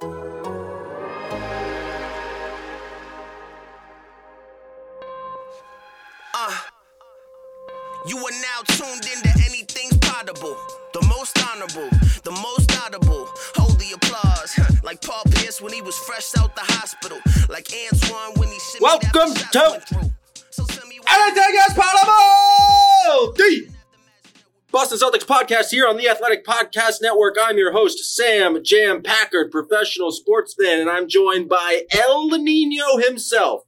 You are now tuned into Anything's Potable, the most honorable, the most audible. Hold the applause, like Paul Pierce when he was fresh out the hospital, like Antoine when he shit. Welcome to Anything Is Potable, the Boston Celtics podcast here on the Athletic Podcast Network. I'm your host, Sam Jam Packard, professional sports fan, and I'm joined by El Nino himself,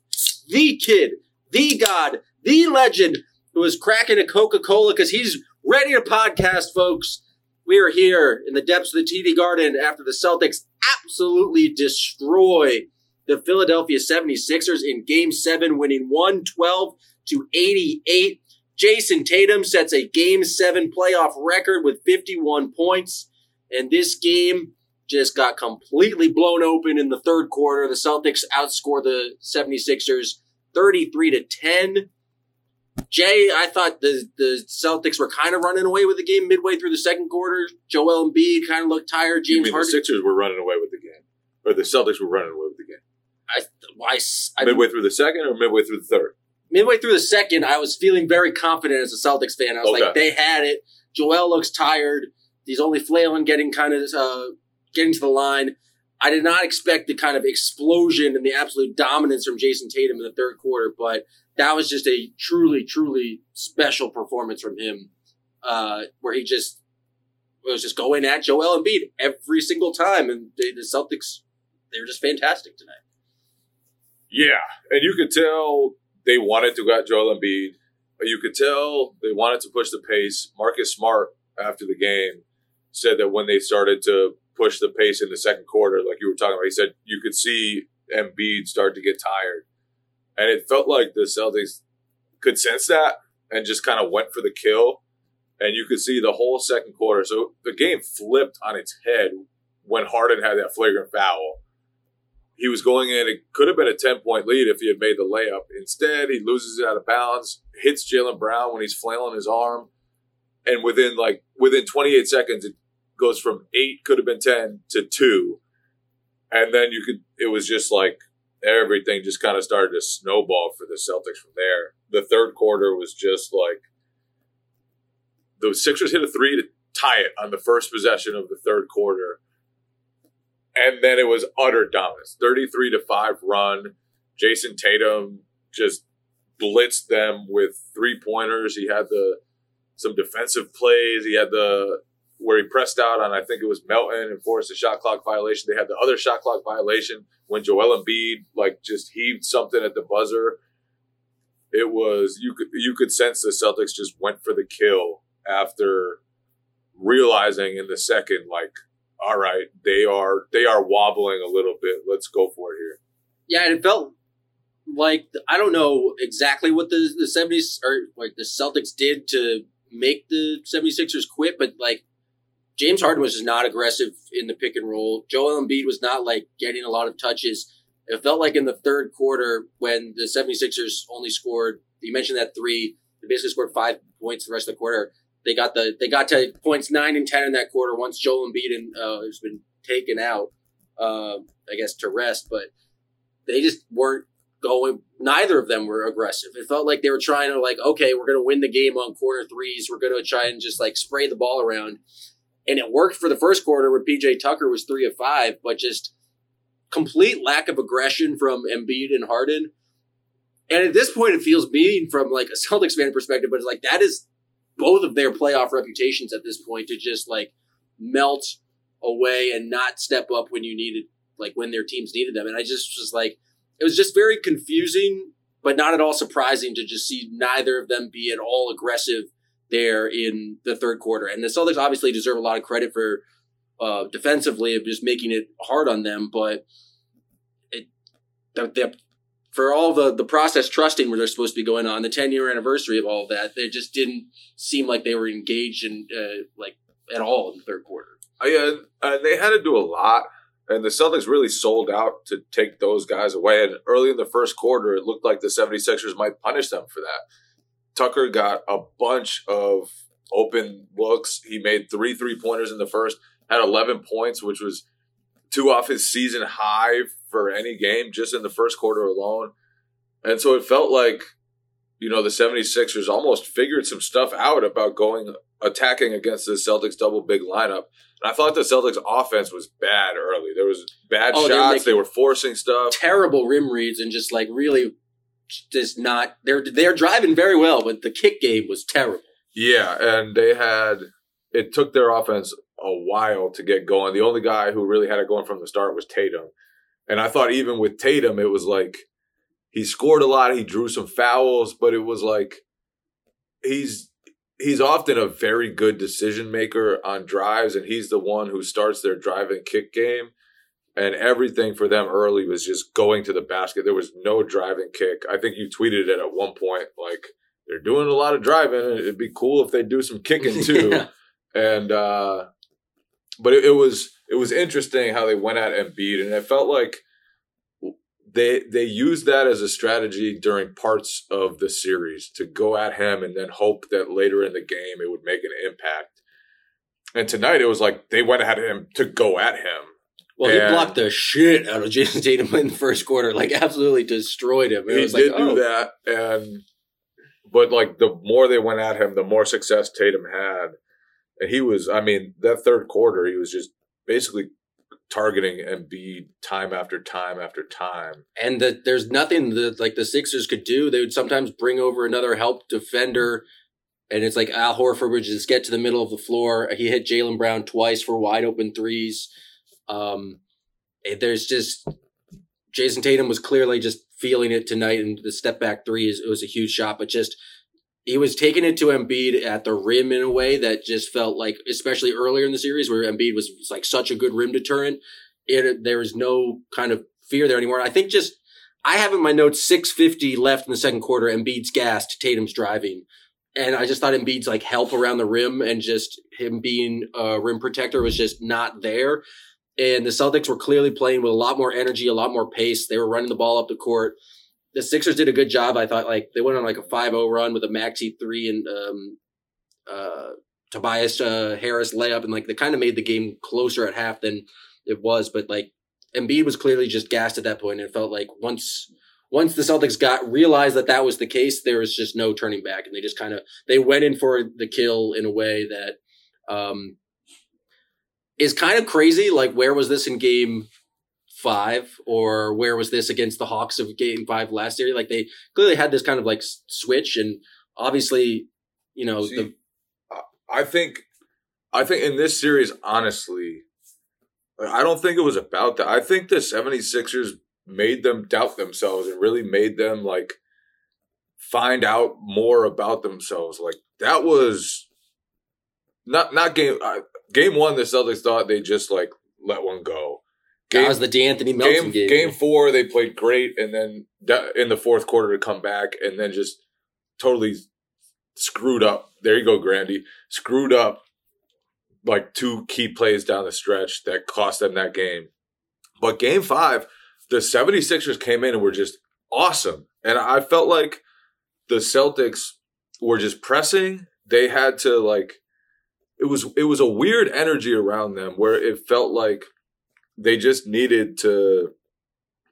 the kid, the god, the legend, who is cracking a Coca-Cola because he's ready to podcast, folks. We are here in the depths of the TD Garden after the Celtics absolutely destroy the Philadelphia 76ers in Game 7, winning 112-88. Jason Tatum sets a Game 7 playoff record with 51 points, and this game just got completely blown open in the third quarter. The Celtics outscore the 76ers 33-10. Jay, I thought the Celtics were kind of running away with the game midway through the second quarter. Joel Embiid kind of looked tired. James Harden. The Sixers were running away with the game, or the Celtics were running away with the game? Midway through the second or midway through the third? Midway through the second, I was feeling very confident as a Celtics fan. I was like, they had it. Joel looks tired. He's only flailing, getting to the line. I did not expect the kind of explosion and the absolute dominance from Jason Tatum in the third quarter, but that was just a truly, truly special performance from him, where he just was just going at Joel Embiid every single time. And the Celtics, they were just fantastic tonight. Yeah, and you could tell they wanted to go at Joel Embiid. You could tell they wanted to push the pace. Marcus Smart, after the game, said that when they started to push the pace in the second quarter, like you were talking about, he said you could see Embiid start to get tired. And it felt like the Celtics could sense that and just kind of went for the kill. And you could see the whole second quarter. So the game flipped on its head when Harden had that flagrant foul. He was going in. It could have been a 10-point lead if he had made the layup. Instead, he loses it out of bounds, hits Jaylen Brown when he's flailing his arm. And within 28 seconds, it goes from 8, could have been 10, to 2. And then it was just like, everything just kind of started to snowball for the Celtics from there. The third quarter was just like the Sixers hit a three to tie it on the first possession of the third quarter. And then it was utter dominance. 33-5 run. Jason Tatum just blitzed them with 3-pointers. He had some defensive plays. He had where he pressed out on, I think it was Melton, and forced a shot clock violation. They had the other shot clock violation when Joel Embiid just heaved something at the buzzer. It was you could sense the Celtics just went for the kill after realizing in the second, all right, they are wobbling a little bit. Let's go for it here. Yeah, and it felt like I don't know exactly what the 70s or the Celtics did to make the 76ers quit, but James Harden was just not aggressive in the pick and roll. Joel Embiid was not getting a lot of touches. It felt like in the third quarter when the 76ers only scored, you mentioned that 3, they basically scored 5 points the rest of the quarter. They got to points 9 and 10 in that quarter once Joel Embiid has been taken out. I guess, to rest, but they just weren't going. Neither of them were aggressive. It felt like they were trying to, like, okay, we're going to win the game on corner threes. We're going to try and just, like, spray the ball around. And it worked for the first quarter when PJ Tucker was 3 of 5, but just complete lack of aggression from Embiid and Harden. And at this point, it feels mean from, like, a Celtics fan perspective, but it's like that is both of their playoff reputations at this point, to just, like, melt away and not step up when you needed, like, when their teams needed them. And I just was like, it was just very confusing, but not at all surprising to just see neither of them be at all aggressive there in the third quarter. And the Celtics obviously deserve a lot of credit for defensively of just making it hard on them, but for all the process trusting where they're supposed to be going on, the 10-year anniversary of all of that, they just didn't seem like they were engaged in like at all in the third quarter. They had to do a lot, and the Celtics really sold out to take those guys away. And early in the first quarter, it looked like the 76ers might punish them for that. Tucker got a bunch of open looks. He made 3 3-pointers in the first, had 11 points, which was 2 off his season high for any game just in the first quarter alone. And so it felt like, you know, the 76ers almost figured some stuff out about attacking against the Celtics double big lineup. And I thought the Celtics offense was bad early. There was bad shots. They were forcing stuff. Terrible rim reads and just like really just not – they're driving very well, but the kick game was terrible. Yeah, and they had – it took their offense a while to get going. The only guy who really had it going from the start was Tatum. And I thought even with Tatum, it was like he scored a lot. He drew some fouls, but it was like he's often a very good decision maker on drives, and he's the one who starts their drive and kick game. And everything for them early was just going to the basket. There was no drive and kick. I think you tweeted it at one point, like, they're doing a lot of driving. It'd be cool if they do some kicking too. Yeah. And but it was interesting how they went at Embiid, and it felt like they used that as a strategy during parts of the series to go at him and then hope that later in the game it would make an impact. And tonight it was like they went at him to go at him. Well, he blocked the shit out of Jason Tatum in the first quarter, like absolutely destroyed him. He did do that. But like the more they went at him, the more success Tatum had. And he was, I mean, that third quarter, he was just basically targeting Embiid time after time after time. And that there's nothing that like the Sixers could do. They would sometimes bring over another help defender. And it's like Al Horford would just get to the middle of the floor. He hit Jaylen Brown twice for wide open threes. There's just Jason Tatum was clearly just feeling it tonight. And the step back three was a huge shot, but just he was taking it to Embiid at the rim in a way that just felt like, especially earlier in the series where Embiid was like such a good rim deterrent, there was no kind of fear there anymore. I think I have in my notes 6:50 left in the second quarter, Embiid's gassed, Tatum's driving. And I just thought Embiid's like help around the rim and just him being a rim protector was just not there. And the Celtics were clearly playing with a lot more energy, a lot more pace. They were running the ball up the court. The Sixers did a good job. I thought like they went on like a 5-0 run with a maxi three and Tobias Harris layup, and like they kind of made the game closer at half than it was. But like Embiid was clearly just gassed at that point. And it felt like once the Celtics realized that was the case, there was just no turning back, and they just kind of they went in for the kill in a way that is kind of crazy. Like where was this in game 5, or where was this against the Hawks of game 5 last year? Like they clearly had this kind of like switch, and obviously, you know, I think in this series, honestly, I don't think it was about that. I think the 76ers made them doubt themselves and really made them like find out more about themselves. Like that was not game 1. The Celtics thought they just like let one go. That was the De'Anthony Melton game. Game 4, they played great, and then in the fourth quarter to come back, and then just totally screwed up. There you go, Grandy. Screwed up like 2 key plays down the stretch that cost them that game. But game 5, the 76ers came in and were just awesome. And I felt like the Celtics were just pressing. They had to like – it was a weird energy around them where it felt like – they just needed to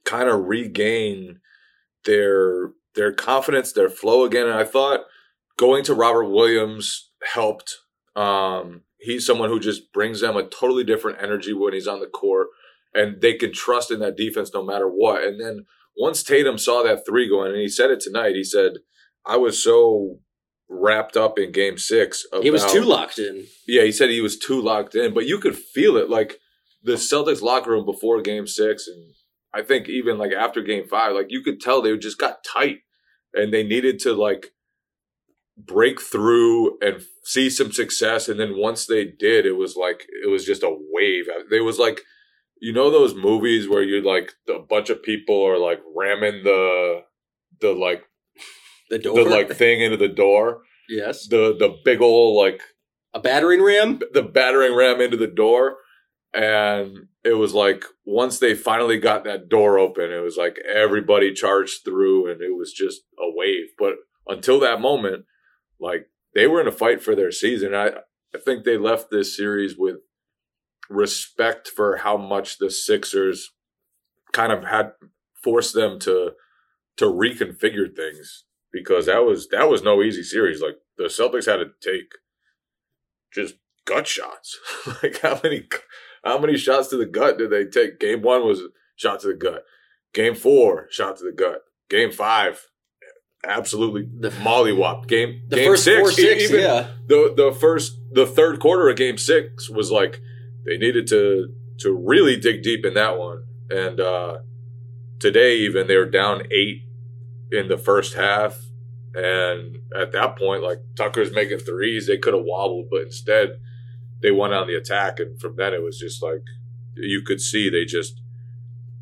kind of regain their confidence, their flow again. And I thought going to Robert Williams helped. He's someone who just brings them a totally different energy when he's on the court, and they can trust in that defense no matter what. And then once Tatum saw that three going, and he said it tonight, he said, I was so wrapped up in game six. He was too locked in. Yeah, he said he was too locked in, but you could feel it. Like the Celtics locker room before game six, and I think even like after game five, like you could tell they just got tight and they needed to like break through and see some success. And then once they did, it was just a wave. It was like, you know, those movies where you're like a bunch of people are like ramming the thing into the door. Yes. The big old like a battering ram, the battering ram into the door. And it was like once they finally got that door open, it was like everybody charged through and it was just a wave. But until that moment, like they were in a fight for their season. I think they left this series with respect for how much the Sixers kind of had forced them to reconfigure things, because that was no easy series. Like the Celtics had to take just gut shots. Like how many shots to the gut did they take? Game one was shot to the gut. Game four, shot to the gut. Game five, absolutely mollywhopped. The third quarter of game six was like they needed to really dig deep in that one. And today even they were down 8 in the first half. And at that point, like Tucker's making threes, they could have wobbled, but instead they went on the attack. And from then it was just like you could see they just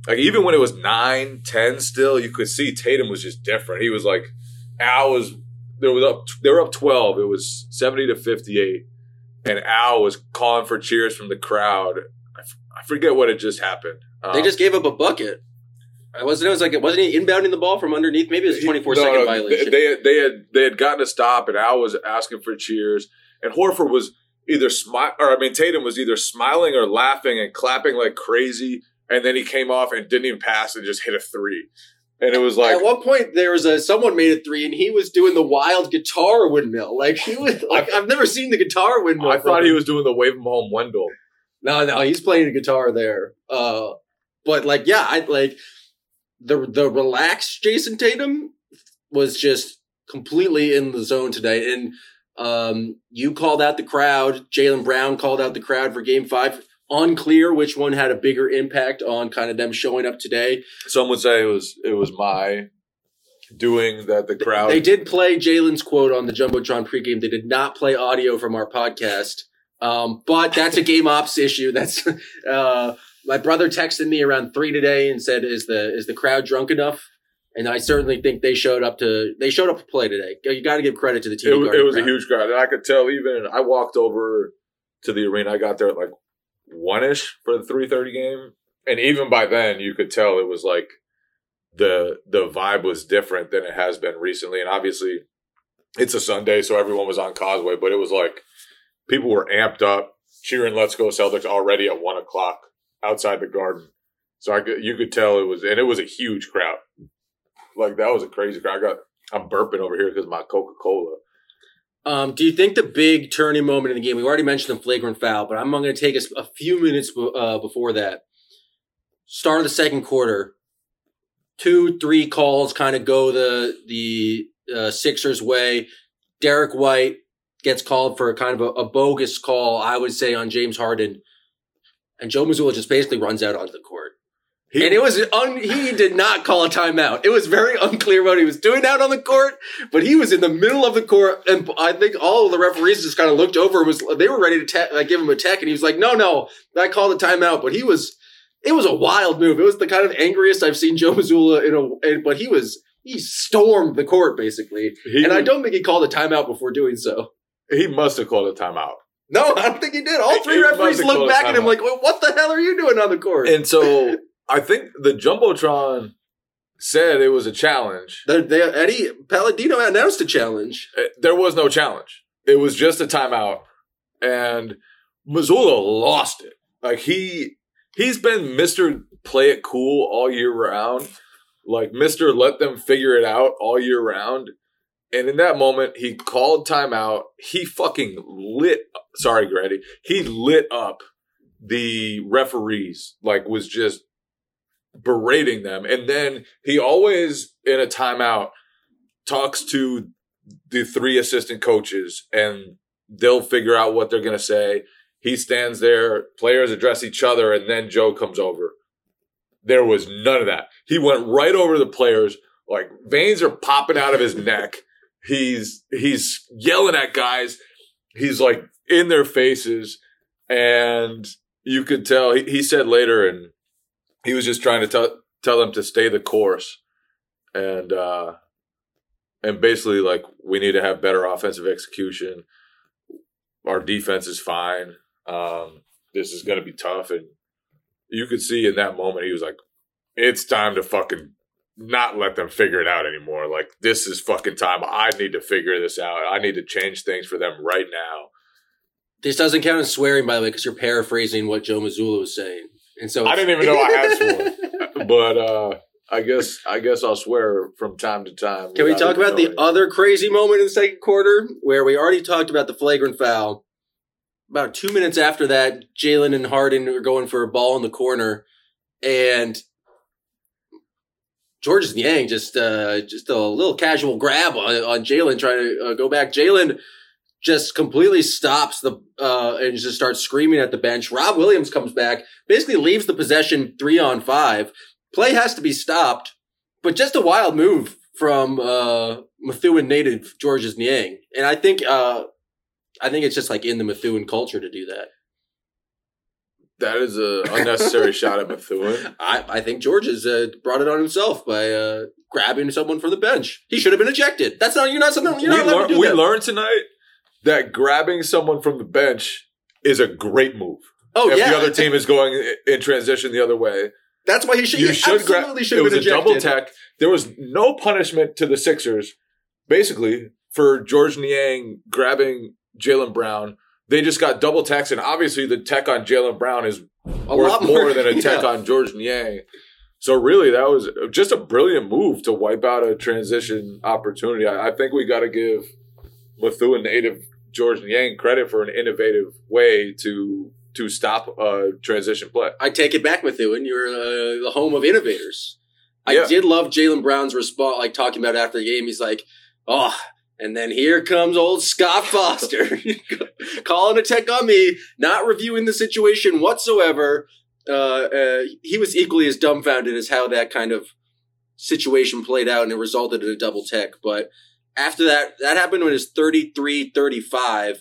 like even when it was 9-10 still, you could see Tatum was just different. He was like they were up 12. It was 70-58. And Al was calling for cheers from the crowd. I forget what had just happened. They just gave up a bucket. Wasn't he inbounding the ball from underneath? Maybe it was a 24-second violation. They had gotten a stop, and Al was asking for cheers. And Horford was Tatum was either smiling or laughing and clapping like crazy. And then he came off and didn't even pass and just hit a three. And it was like at one point there was someone made a three and he was doing the wild guitar windmill. Like he was like I've never seen the guitar windmill. I thought he was doing the wave from home Wendell. No, he's playing a guitar there. But like yeah, I like. The relaxed Jason Tatum was just completely in the zone today. And you called out the crowd. Jaylen Brown called out the crowd for game five. Unclear which one had a bigger impact on kind of them showing up today. Some would say it was my doing that the crowd. They did play Jaylen's quote on the Jumbotron pregame. They did not play audio from our podcast. But that's a game ops issue. That's my brother texted me around 3 today and said, "Is the crowd drunk enough?" And I certainly think they showed up to play today. You got to give credit to the team. It was a huge crowd, and I could tell. Even I walked over to the arena. I got there at like 1-ish for the 3:30 game, and even by then, you could tell it was like the vibe was different than it has been recently. And obviously, it's a Sunday, so everyone was on Causeway, but it was like people were amped up, cheering "Let's Go Celtics" already at 1:00. Outside the Garden. So you could tell it was a huge crowd. Like that was a crazy crowd. I'm burping over here because of my Coca-Cola. Do you think the big turning moment in the game, we've already mentioned the flagrant foul, but I'm going to take us a few minutes before that. Start of the second quarter, 2-3 calls kind of go the Sixers' way. Derrick White gets called for kind of a bogus call, I would say, on James Harden. And Joe Mazzulla just basically runs out onto the court. He did not call a timeout. It was very unclear what he was doing out on the court, but he was in the middle of the court. And I think all of the referees just kind of looked over. They were ready to give him a tech. And he was like, no, I called a timeout. But it was a wild move. It was the kind of angriest I've seen Joe Mazzulla but he stormed the court basically. I don't think he called a timeout before doing so. He must have called a timeout. No, I don't think he did. All three referees looked back at him like, well, what the hell are you doing on the court? And so I think the Jumbotron said it was a challenge. Eddie Palladino announced a challenge. There was no challenge. It was just a timeout. And Mazzulla lost it. Like he He's been Mr. Play It Cool all year round. Like, Mr. Let them figure it out all year round. And in that moment, he called timeout. He fucking lit up. Sorry, Grady. He lit up the referees, like, was just berating them. And then he always, in a timeout, talks to the three assistant coaches, and they'll figure out what they're going to say. He stands there, players address each other, and then Joe comes over. There was none of that. He went right over the players, like, veins are popping out of his neck. He's yelling at guys. He's, like, in their faces. And you could tell, he said later, and he was just trying to tell them to stay the course. And basically, like, we need to have better offensive execution. Our defense is fine. This is going to be tough. And you could see in that moment, he was like, it's time to fucking not let them figure it out anymore. Like, this is fucking time. I need to figure this out. I need to change things for them right now. This doesn't count as swearing, by the way, because you're paraphrasing what Joe Mazzulla was saying. And so I didn't even know I had sworn. But I guess I'll swear from time to time. Can we talk about the other crazy moment in the second quarter where we already talked about the flagrant foul? About 2 minutes after that, Jaylen and Harden are going for a ball in the corner, and Georges Niang just a little casual grab on Jaylen, trying to go back. Jaylen just completely stops and just starts screaming at the bench. Rob Williams comes back, basically leaves the possession 3-on-5. Play has to be stopped, but just a wild move from Methuen native Georges Niang. And I think it's just like in the Methuen culture to do that. That is an unnecessary shot at Methuen. I think Georges brought it on himself by grabbing someone from the bench. He should have been ejected. That's not, you're not something you're not allowed to do. We learned tonight that grabbing someone from the bench is a great move. Oh, if the other team is going in transition the other way. That's why he should have been ejected. It was a double tech. There was no punishment to the Sixers, basically, for Georges Niang grabbing Jaylen Brown. They just got double techs, and obviously the tech on Jaylen Brown is worth more than a tech on Georges Niang. So really, that was just a brilliant move to wipe out a transition opportunity. I think we got to give Methuen native Georges Niang credit for an innovative way to stop transition play. I take it back, Methuen. You're the home of innovators. I did love Jaylen Brown's response, like talking about after the game. He's like, oh, and then here comes old Scott Foster calling a tech on me, not reviewing the situation whatsoever. He was equally as dumbfounded as how that kind of situation played out, and it resulted in a double tech. But after that, that happened when it was 33-35.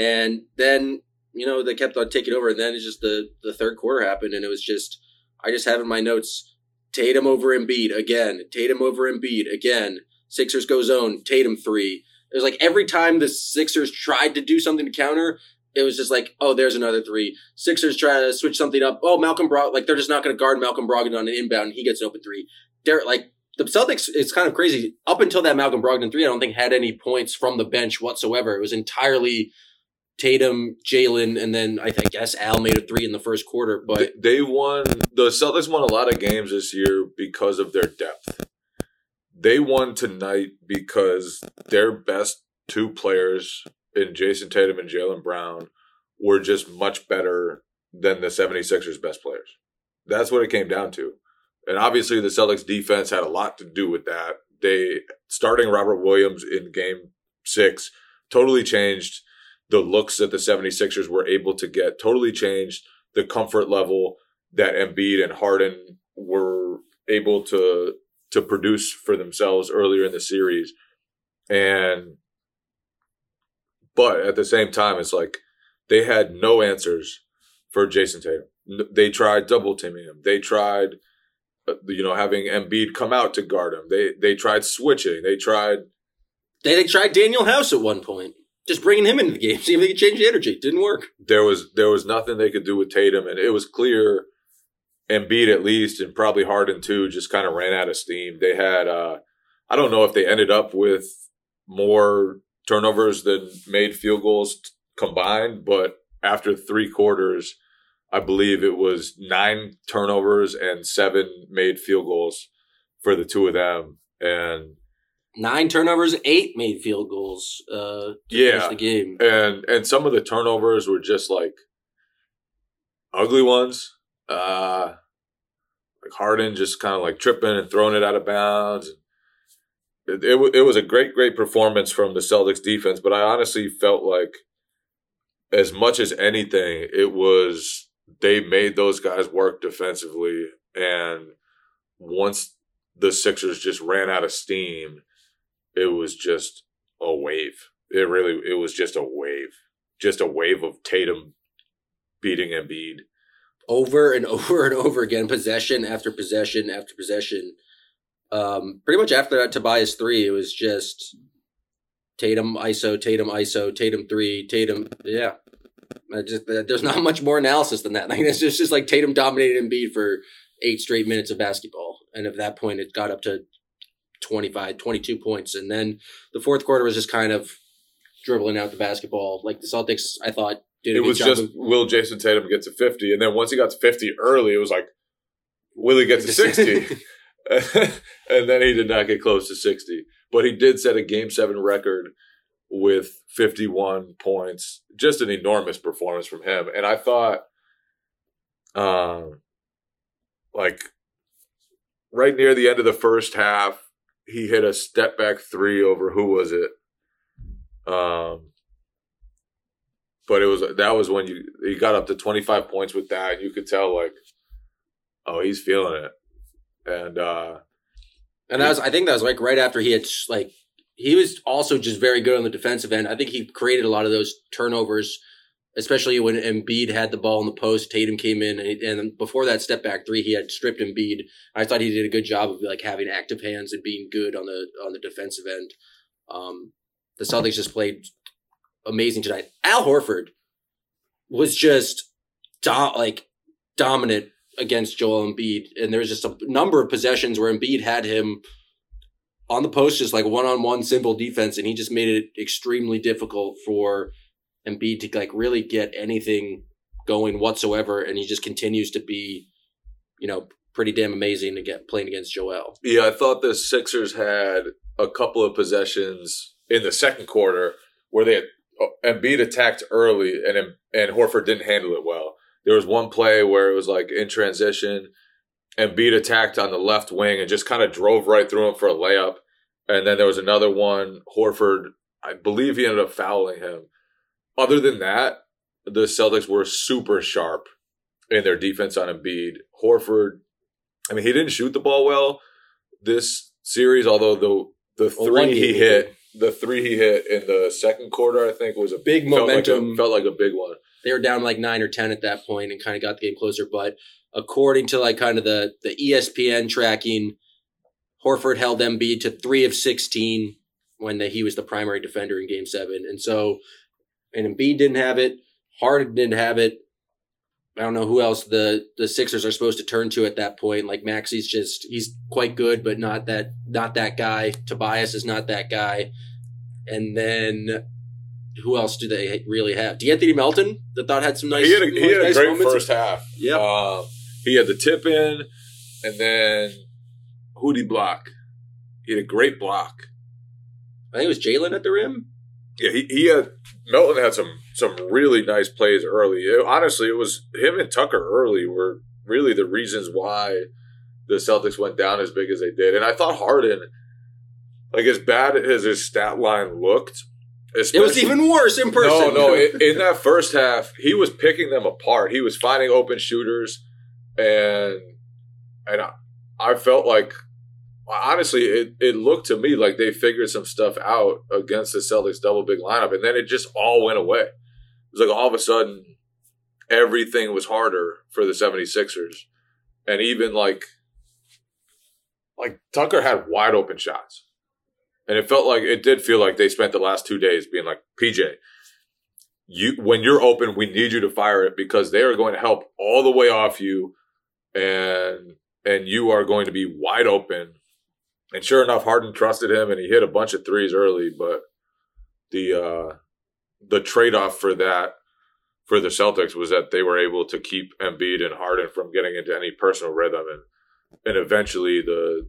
And then, you know, they kept on taking over, and then it's just the third quarter happened, and it was just, I just have in my notes, Tatum over Embiid again, Tatum over Embiid again, Sixers go zone, Tatum 3. It was like every time the Sixers tried to do something to counter, it was just like, oh, there's another 3. Sixers try to switch something up. Oh, Malcolm Brogdon, like they're just not going to guard Malcolm Brogdon on an inbound, and he gets an open 3. They're like, the Celtics, it's kind of crazy. Up until that Malcolm Brogdon 3, I don't think had any points from the bench whatsoever. It was entirely Tatum, Jaylen, and then I guess Al made a 3 in the first quarter. But the Celtics won a lot of games this year because of their depth. They won tonight because their best 2 players in Jason Tatum and Jaylen Brown were just much better than the 76ers' best players. That's what it came down to. And obviously the Celtics' defense had a lot to do with that. They, starting Robert Williams in game 6, totally changed the looks that the 76ers were able to get, totally changed the comfort level that Embiid and Harden were able to produce for themselves earlier in the series. But at the same time, it's like they had no answers for Jason Tatum. They tried double teaming him. They tried, you know, having Embiid come out to guard him. They tried switching. They tried Daniel House at one point. Just bringing him into the game, see if they could change the energy. Didn't work. There was nothing they could do with Tatum, and it was clear Embiid at least, and probably Harden too, just kind of ran out of steam. They had, I don't know if they ended up with more turnovers than made field goals combined, but after 3 quarters, I believe it was 9 turnovers and 7 made field goals for the two of them. And 9 turnovers, 8 made field goals to finish the game. And some of the turnovers were just like ugly ones. Like Harden just kind of like tripping and throwing it out of bounds. It was a great performance from the Celtics defense, but I honestly felt like as much as anything, it was they made those guys work defensively. And once the Sixers just ran out of steam, it was just a wave. It was just a wave. Just a wave of Tatum beating Embiid. Over and over and over again, possession after possession after possession. Pretty much after that Tobias 3, it was just Tatum ISO, Tatum ISO, Tatum 3, Tatum. Yeah. There's not much more analysis than that. Like, it's just like Tatum dominated Embiid for 8 straight minutes of basketball. And at that point, it got up to 22 points. And then the fourth quarter was just kind of dribbling out the basketball. Like the Celtics, I thought, did a good job. It was just, will Jason Tatum get to 50? And then once he got to 50 early, it was like, will he get to 60? And then he did not get close to 60. But he did set a Game 7 record with 51 points. Just an enormous performance from him. And I thought, right near the end of the first half, he hit a step-back 3 over who was it? But that was when he got up to 25 points with that. And you could tell, like, oh, he's feeling it. And I think that was like right after he had he was also just very good on the defensive end. I think he created a lot of those turnovers, especially when Embiid had the ball in the post. Tatum came in, and before that step back 3, he had stripped Embiid. I thought he did a good job of like having active hands and being good on the defensive end. The Celtics just played amazing tonight. Al Horford was just dominant against Joel Embiid, and there was just a number of possessions where Embiid had him on the post, just like one-on-one simple defense, and he just made it extremely difficult for Embiid to like really get anything going whatsoever. And he just continues to be, pretty damn amazing to get playing against Joel. Yeah, I thought the Sixers had a couple of possessions in the second quarter where they had Embiid attacked early, and Horford didn't handle it well. There was one play where it was like in transition, Embiid attacked on the left wing and just kind of drove right through him for a layup. And then there was another one, Horford, I believe he ended up fouling him. Other than that, the Celtics were super sharp in their defense on Embiid. Horford, I mean, he didn't shoot the ball well this series, although the three he hit in the second quarter, I think, was a big momentum. Felt like a big one. They were down like 9 or 10 at that point and kind of got the game closer. But according to like kind of the ESPN tracking, Horford held Embiid to 3 of 16 when he was the primary defender in Game 7. And so, Embiid didn't have it. Harden didn't have it. I don't know who else the Sixers are supposed to turn to at that point. Like Maxi's he's quite good, but not that guy. Tobias is not that guy. And then who else do they really have? De'Anthony Melton, I thought had some nice. He had a great moments. First half. Yeah, he had the tip in, and then who did he block? He had a great block. I think it was Jaylen at the rim. Yeah, Melton had some really nice plays early. Honestly, it was him and Tucker early were really the reasons why the Celtics went down as big as they did. And I thought Harden, like as bad as his stat line looked, it was even worse in person. No, in that first half, he was picking them apart. He was finding open shooters, and I felt like, honestly, it looked to me like they figured some stuff out against the Celtics double big lineup, and then it just all went away. It was like all of a sudden everything was harder for the 76ers. And even like Tucker had wide open shots. And it did feel like they spent the last 2 days being like, PJ, when you're open, we need you to fire it because they are going to help all the way off you, and you are going to be wide open. And sure enough, Harden trusted him, and he hit a bunch of threes early. But the trade-off for that for the Celtics was that they were able to keep Embiid and Harden from getting into any personal rhythm, and eventually the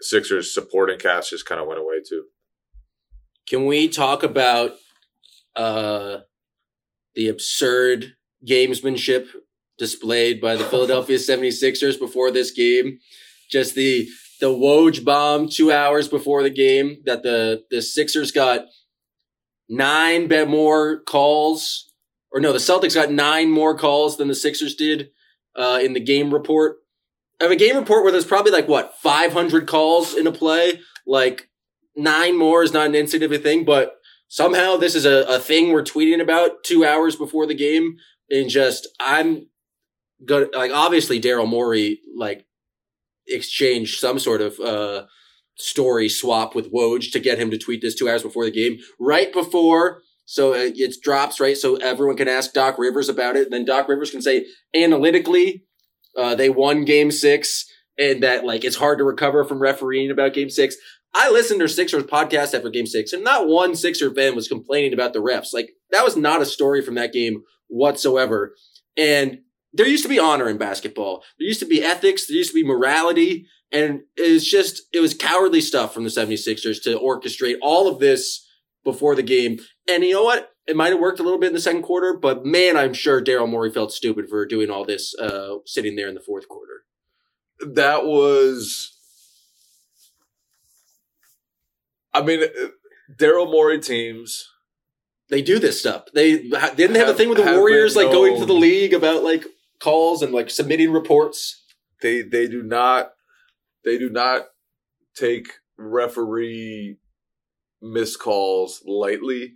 Sixers supporting cast just kind of went away too. Can we talk about the absurd gamesmanship displayed by the Philadelphia 76ers before this game? Just the Woj bomb 2 hours before the game that the Sixers got the Celtics got 9 more calls than the Sixers did in the game report. I have a game report where there's probably 500 calls in a play. 9 more is not an insignificant thing, but somehow this is a thing we're tweeting about 2 hours before the game. And obviously Daryl Morey exchanged some sort of story swap with Woj to get him to tweet this 2 hours before the game, right before. So it drops, right? So everyone can ask Doc Rivers about it. And then Doc Rivers can say, analytically, they won Game 6 and that it's hard to recover from refereeing about Game 6. I listened to Sixers podcast after Game 6 and not one Sixer fan was complaining about the refs. That was not a story from that game whatsoever. And there used to be honor in basketball. There used to be ethics. There used to be morality. And it was cowardly stuff from the 76ers to orchestrate all of this before the game. And you know what? It might have worked a little bit in the second quarter, but man, I'm sure Daryl Morey felt stupid for doing all this sitting there in the fourth quarter. That was... I mean, Daryl Morey teams... They do this stuff. They have a thing with the Warriors, going to the league about calls and submitting reports. They do not take referee missed calls lightly.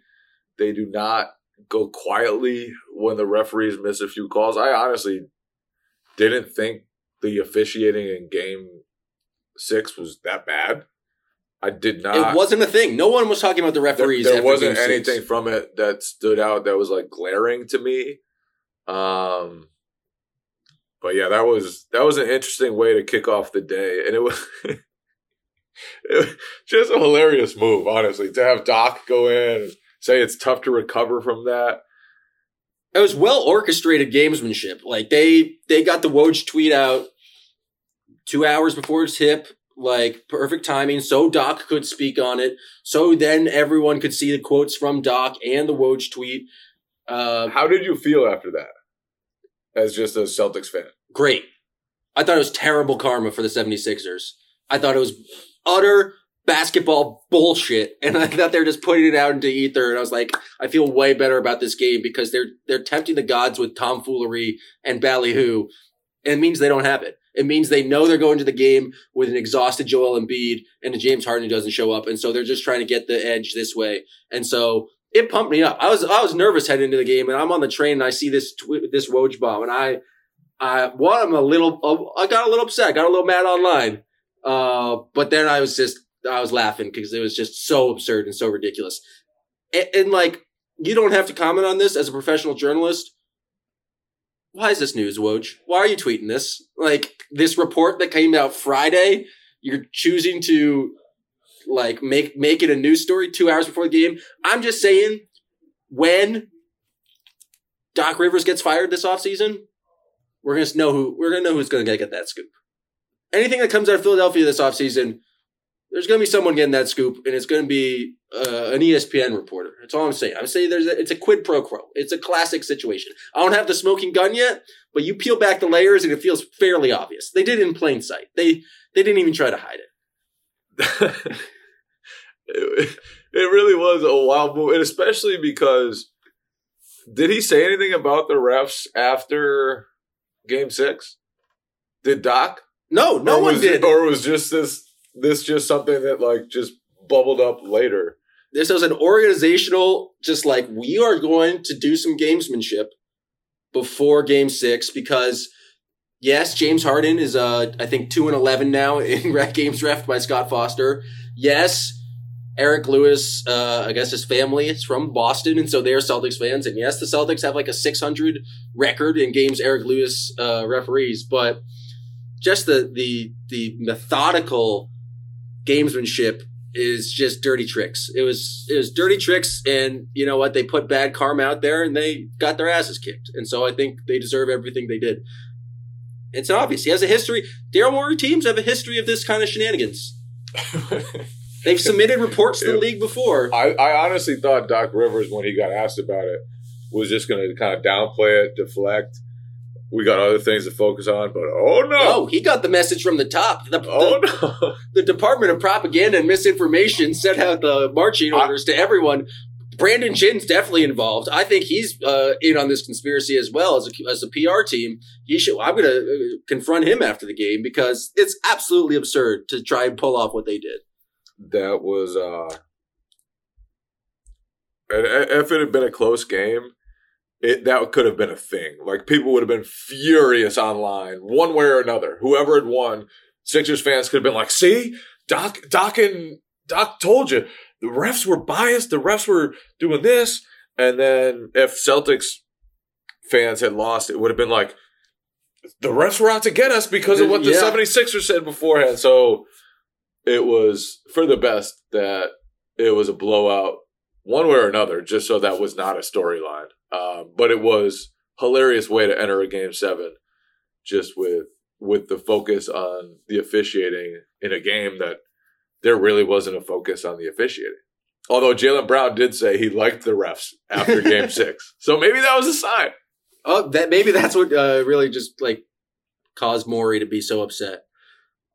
They do not go quietly when the referees miss a few calls. I honestly didn't think the officiating in Game 6 was that bad. I did not. It wasn't a thing. No one was talking about the referees. There wasn't anything from it that stood out that was glaring to me. But yeah, that was an interesting way to kick off the day, and it was just a hilarious move, honestly, to have Doc go in and say it's tough to recover from that. It was well orchestrated gamesmanship. They got the Woj tweet out 2 hours before his hip. Perfect timing, so Doc could speak on it. So then everyone could see the quotes from Doc and the Woj tweet. How did you feel after that as just a Celtics fan? Great. I thought it was terrible karma for the 76ers. I thought it was utter basketball bullshit. And I thought they were just putting it out into ether. And I was I feel way better about this game because they're tempting the gods with tomfoolery and ballyhoo. And it means they don't have it. It means they know they're going to the game with an exhausted Joel Embiid and a James Harden who doesn't show up. And so they're just trying to get the edge this way. And so it pumped me up. I was nervous heading into the game, and I'm on the train and I see this Woj bomb. And I got a little upset. I got a little mad online. But then I was laughing because it was just so absurd and so ridiculous. And you don't have to comment on this as a professional journalist. Why is this news, Woj? Why are you tweeting this? This report that came out Friday, you're choosing to, make it a news story 2 hours before the game. I'm just saying, when Doc Rivers gets fired this offseason, we're going to know who's going to get that scoop. Anything that comes out of Philadelphia this offseason, there's going to be someone getting that scoop, and it's going to be an ESPN reporter. That's all I'm saying. I'm saying it's a quid pro quo. It's a classic situation. I don't have the smoking gun yet, but you peel back the layers, and it feels fairly obvious. They did it in plain sight. They didn't even try to hide it. It really was a wild move, and especially because did he say anything about the refs after Game 6? Did Doc? No, no one did. Or was just this... This just something that just bubbled up later. This was an organizational, we are going to do some gamesmanship before Game 6 because yes, James Harden is, I think 2-11 now in games ref by Scott Foster. Yes. Eric Lewis, I guess his family is from Boston. And so they're Celtics fans. And yes, the Celtics have a 600 record in games Eric Lewis, referees, but just the methodical gamesmanship is just dirty tricks. It was dirty tricks, and you know what? They put bad karma out there, and they got their asses kicked. And so I think they deserve everything they did. It's obvious. He has a history. Daryl Morey teams have a history of this kind of shenanigans. They've submitted reports to the league before. I honestly thought Doc Rivers, when he got asked about it, was just going to kind of downplay it, deflect. We got other things to focus on, but oh no. Oh, he got the message from the top. The Department of Propaganda and Misinformation sent out the marching orders to everyone. Brandon Chin's definitely involved. I think he's in on this conspiracy as well as a PR team. I'm going to confront him after the game because it's absolutely absurd to try and pull off what they did. That was if it had been a close game, that could have been a thing. Like, people would have been furious online, one way or another. Whoever had won, Sixers fans could have been like, "See, Doc told you the refs were biased. The refs were doing this." And then if Celtics fans had lost, it would have been like, "The refs were out to get us because of what the 76ers said beforehand." So it was for the best that it was a blowout, one way or another, just so that was not a storyline. But it was a hilarious way to enter a Game 7, just with the focus on the officiating in a game that there really wasn't a focus on the officiating. Although Jaylen Brown did say he liked the refs after Game 6. So maybe that was a sign. Oh, maybe that's what really just like caused Morey to be so upset.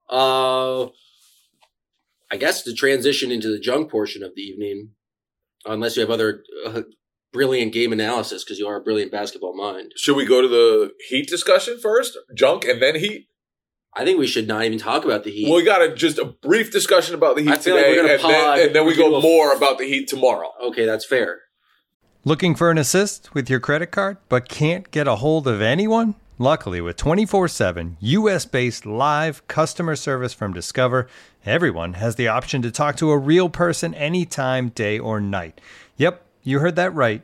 I guess to transition into the junk portion of the evening, unless you have other brilliant game analysis, because you are a brilliant basketball mind. Should we go to the Heat discussion first? Junk and then Heat? I think we should not even talk about the Heat. Well, we got a brief discussion about the Heat today, like, and then we go more about the Heat tomorrow. Okay, that's fair. Looking for an assist with your credit card but can't get a hold of anyone? Luckily, with 24/7 U.S.-based live customer service from Discover, everyone has the option to talk to a real person anytime, day or night. Yep, you heard that right.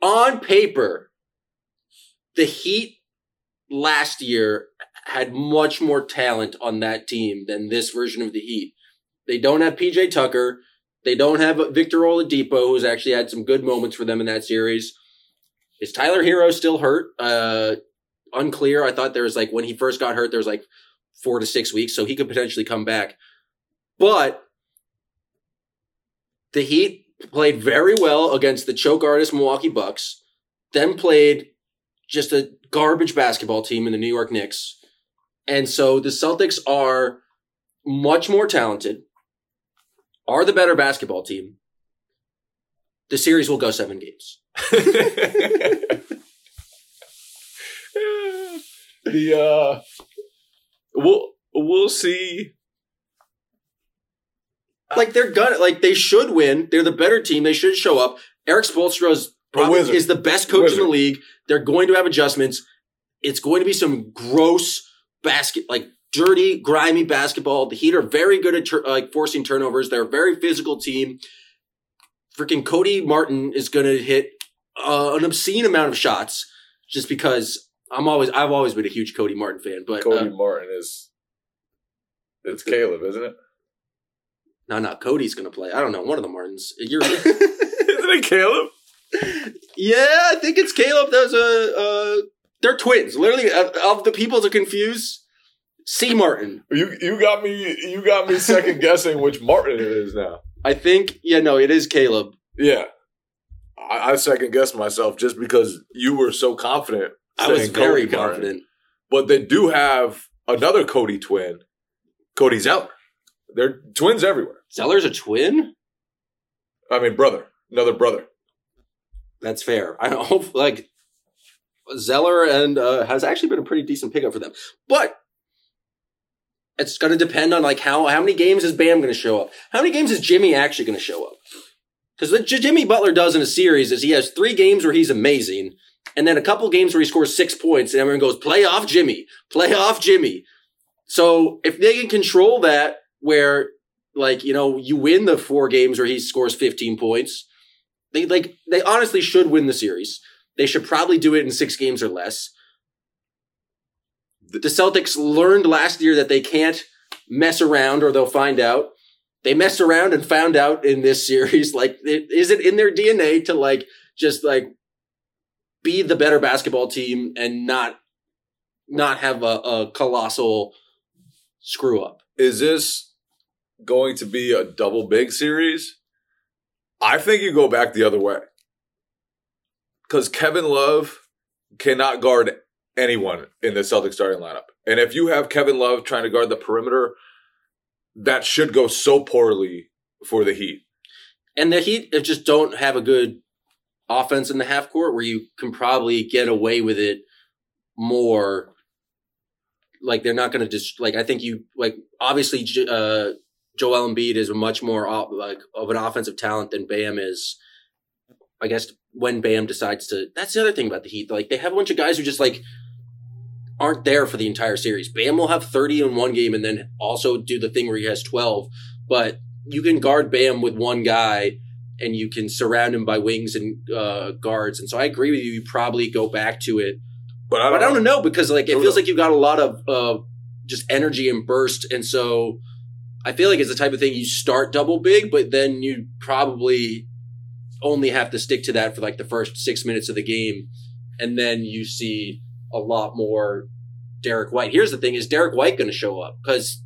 On paper, the Heat last year had much more talent on that team than this version of the Heat. They don't have PJ Tucker. They don't have Victor Oladipo, who's actually had some good moments for them in that series. Is Tyler Hero still hurt? Unclear. I thought there was like, when he first got hurt, there was like 4 to 6 weeks, so he could potentially come back. But the Heat played very well against the choke artist Milwaukee Bucks, then played just a garbage basketball team in the New York Knicks. And so the Celtics are much more talented, are the better basketball team. The series will go 7 games. We'll see. Like, they should win. They're the better team. They should show up. Eric Spoelstra is Probably is the best coach in the league. They're going to have adjustments. It's going to be some gross dirty, grimy basketball. The Heat are very good at forcing turnovers. They're a very physical team. Freaking Cody Martin is going to hit an obscene amount of shots just because I've always been a huge Cody Martin fan. But Cody Martin it's Caleb, isn't it? No, Cody's going to play. I don't know. One of the Martins. Isn't it Caleb? Yeah, I think it's Caleb. They're twins. Literally, of the people to confuse, C. Martin. You got me second guessing which Martin it is now. I think it is Caleb. Yeah, I second guessed myself just because you were so confident. I was very confident. But they do have another Cody twin, Cody Zeller. They're twins everywhere. Zeller's a twin? I mean, brother. Another brother. That's fair. I hope Zeller and has actually been a pretty decent pickup for them, but it's going to depend on how many games is Bam going to show up? How many games is Jimmy actually going to show up? Because what Jimmy Butler does in a series is he has 3 games where he's amazing, and then a couple games where he scores 6 points, and everyone goes, play off Jimmy. So if they can control that, where you win the 4 games where he scores 15 points, they honestly should win the series. They should probably do it in 6 games or less. The Celtics learned last year that they can't mess around or they'll find out. They messed around and found out in this series. Is it in their DNA to be the better basketball team and not have a colossal screw up? Is this going to be a double big series? I think you go back the other way. Because Kevin Love cannot guard anyone in the Celtics starting lineup. And if you have Kevin Love trying to guard the perimeter, that should go so poorly for the Heat. And the Heat just don't have a good offense in the half court where you can probably get away with it more. They're not going to just – I think you – obviously Joel Embiid is much more of an offensive talent than Bam is, I guess – when Bam decides to, that's the other thing about the Heat. They have a bunch of guys who just aren't there for the entire series. Bam will have 30 in one game and then also do the thing where he has 12. But you can guard Bam with one guy and you can surround him by wings and guards. And so I agree with you. You probably go back to it, but I don't know because it feels like you've got a lot of just energy and burst. And so I feel like it's the type of thing you start double big, but then you probably only have to stick to that for the first 6 minutes of the game. And then you see a lot more Derrick White. Here's the thing, is Derrick White going to show up? Because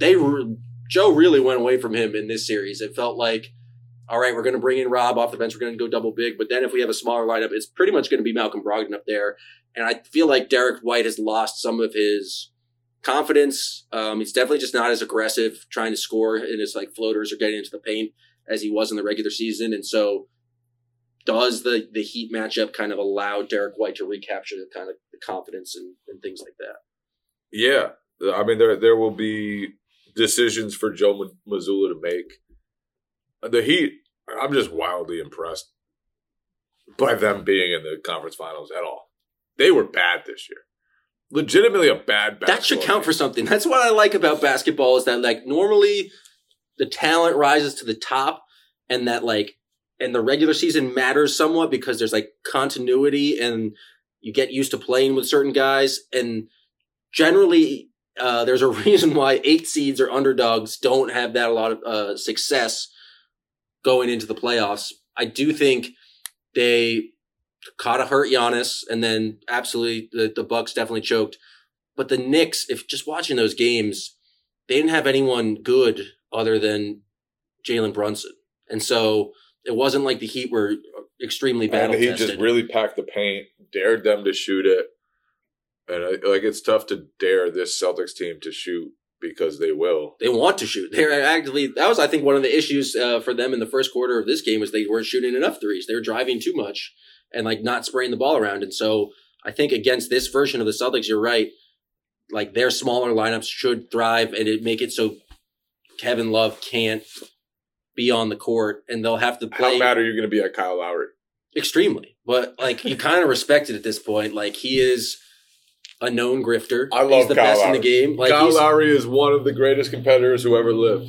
Joe really went away from him in this series. It felt like, all right, we're going to bring in Rob off the bench. We're going to go double big. But then if we have a smaller lineup, it's pretty much going to be Malcolm Brogdon up there. And I feel like Derrick White has lost some of his confidence. He's definitely just not as aggressive trying to score in his floaters or getting into the paint as he was in the regular season. And so does the Heat matchup kind of allow Derrick White to recapture the kind of the confidence and things like that? Yeah. I mean, there will be decisions for Joe Mazzulla to make. The Heat, I'm just wildly impressed by them being in the conference finals at all. They were bad this year. Legitimately a bad basketball. That should count for something. That's what I like about basketball is that normally – the talent rises to the top and that and the regular season matters somewhat because there's continuity and you get used to playing with certain guys. And generally there's a reason why 8 seeds or underdogs don't have that a lot of success going into the playoffs. I do think they caught a hurt Giannis and then absolutely the Bucks definitely choked. But the Knicks, if just watching those games, they didn't have anyone good other than Jalen Brunson. And so it wasn't like the Heat were extremely battle-tested. He just really packed the paint, dared them to shoot it. And it's tough to dare this Celtics team to shoot because they will. They want to shoot. They're actively. That was, I think, one of the issues for them in the first quarter of this game was they weren't shooting enough threes. They were driving too much and not spraying the ball around. And so I think against this version of the Celtics, you're right. Their smaller lineups should thrive and it make it so Kevin Love can't be on the court, and they'll have to play. How mad are you going to be at Kyle Lowry? Extremely. But, like, you kind of respect it at this point. Like, he is a known grifter. I love Kyle Lowry. He's the best in the game. Like, Kyle Lowry is one of the greatest competitors who ever lived.